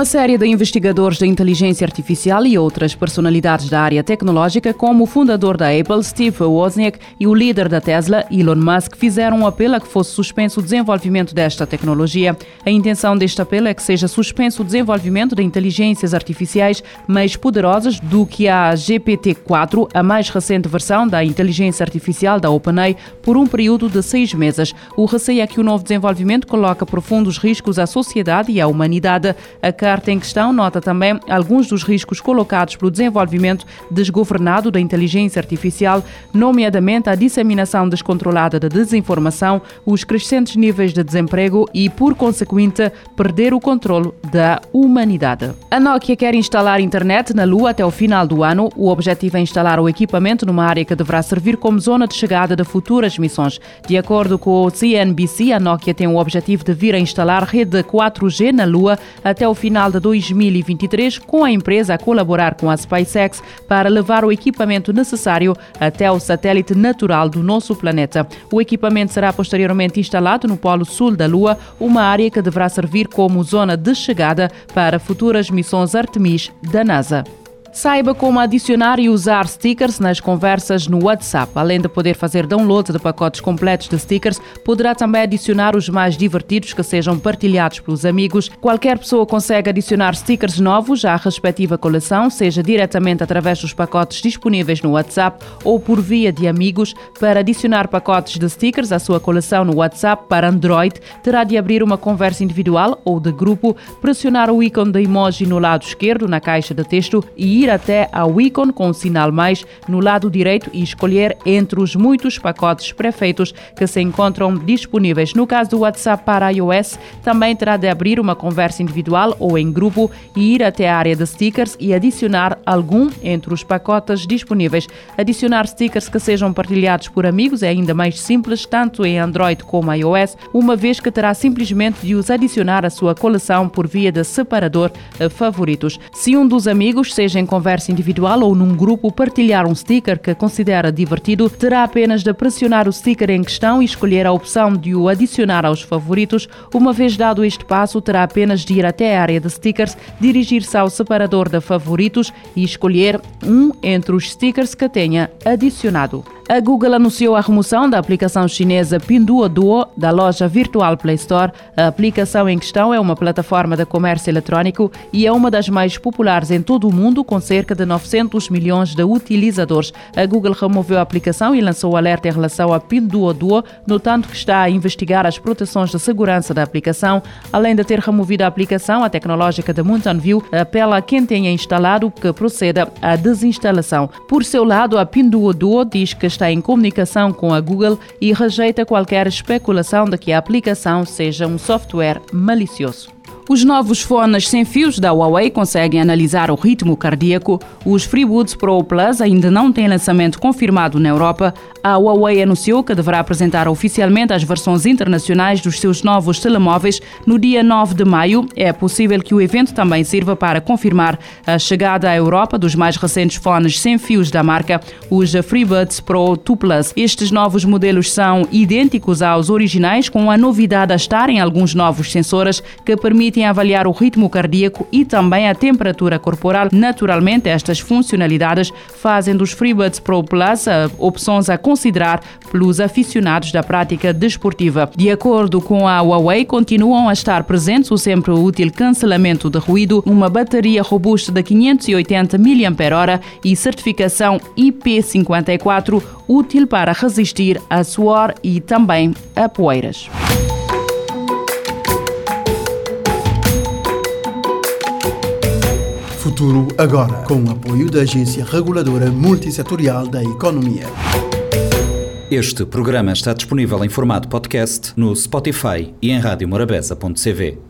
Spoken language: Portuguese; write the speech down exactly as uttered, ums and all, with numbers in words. Uma série de investigadores da inteligência artificial e outras personalidades da área tecnológica, como o fundador da Apple, Steve Wozniak, e o líder da Tesla, Elon Musk, fizeram um apelo a que fosse suspenso o desenvolvimento desta tecnologia. A intenção deste apelo é que seja suspenso o desenvolvimento de inteligências artificiais mais poderosas do que a G P T quatro, a mais recente versão da inteligência artificial da OpenAI, por um período de seis meses. O receio é que o novo desenvolvimento coloca profundos riscos à sociedade e à humanidade. A carta em questão nota também alguns dos riscos colocados pelo desenvolvimento desgovernado da inteligência artificial, nomeadamente a disseminação descontrolada da desinformação, os crescentes níveis de desemprego e, por consequente, perder o controle da humanidade. A Nokia quer instalar internet na Lua até o final do ano. O objetivo é instalar o equipamento numa área que deverá servir como zona de chegada de futuras missões. De acordo com o C N B C, a Nokia tem o objetivo de vir a instalar rede quatro G na Lua até o final de dois mil e vinte e três, com a empresa a colaborar com a SpaceX para levar o equipamento necessário até o satélite natural do nosso planeta. O equipamento será posteriormente instalado no polo sul da Lua, uma área que deverá servir como zona de chegada para futuras missões Artemis da NASA. Saiba como adicionar e usar stickers nas conversas no WhatsApp. Além de poder fazer download de pacotes completos de stickers, poderá também adicionar os mais divertidos que sejam partilhados pelos amigos. Qualquer pessoa consegue adicionar stickers novos à respectiva coleção, seja diretamente através dos pacotes disponíveis no WhatsApp ou por via de amigos. Para adicionar pacotes de stickers à sua coleção no WhatsApp para Android, terá de abrir uma conversa individual ou de grupo, pressionar o ícone de emoji no lado esquerdo na caixa de texto e ir até ao ícone com o sinal mais no lado direito e escolher entre os muitos pacotes prefeitos que se encontram disponíveis. No caso do WhatsApp para iOS, também terá de abrir uma conversa individual ou em grupo e ir até a área de stickers e adicionar algum entre os pacotes disponíveis. Adicionar stickers que sejam partilhados por amigos é ainda mais simples, tanto em Android como iOS, uma vez que terá simplesmente de os adicionar à sua coleção por via de separador favoritos. Se um dos amigos, seja em conversa individual ou num grupo, partilhar um sticker que considera divertido, terá apenas de pressionar o sticker em questão e escolher a opção de o adicionar aos favoritos. Uma vez dado este passo, terá apenas de ir até a área de stickers, dirigir-se ao separador de favoritos e escolher um entre os stickers que tenha adicionado. A Google anunciou a remoção da aplicação chinesa Pinduoduo da loja virtual Play Store. A aplicação em questão é uma plataforma de comércio eletrónico e é uma das mais populares em todo o mundo, com cerca de novecentos milhões de utilizadores. A Google removeu a aplicação e lançou alerta em relação a Pinduoduo, notando que está a investigar as proteções de segurança da aplicação. Além de ter removido a aplicação, a tecnológica de Mountain View apela a quem tenha instalado que proceda à desinstalação. Por seu lado, a Pinduoduo diz que está está em comunicação com a Google e rejeita qualquer especulação de que a aplicação seja um software malicioso. Os novos fones sem fios da Huawei conseguem analisar o ritmo cardíaco. Os FreeBuds Pro Plus ainda não têm lançamento confirmado na Europa. A Huawei anunciou que deverá apresentar oficialmente as versões internacionais dos seus novos telemóveis no dia nove de maio. É possível que o evento também sirva para confirmar a chegada à Europa dos mais recentes fones sem fios da marca, os FreeBuds Pro dois Plus. Estes novos modelos são idênticos aos originais, com a novidade a estar em alguns novos sensores que permitem avaliar o ritmo cardíaco e também a temperatura corporal. Naturalmente, estas funcionalidades fazem dos FreeBuds Pro Plus opções a considerar pelos aficionados da prática desportiva. De acordo com a Huawei, continuam a estar presentes o sempre útil cancelamento de ruído, uma bateria robusta de quinhentos e oitenta miliampères-hora e certificação I P cinquenta e quatro, útil para resistir a suor e também a poeiras. Futuro agora, com o apoio da Agência Reguladora Multissetorial da Economia. Este programa está disponível em formato podcast no Spotify e em rádio morabesa ponto c v.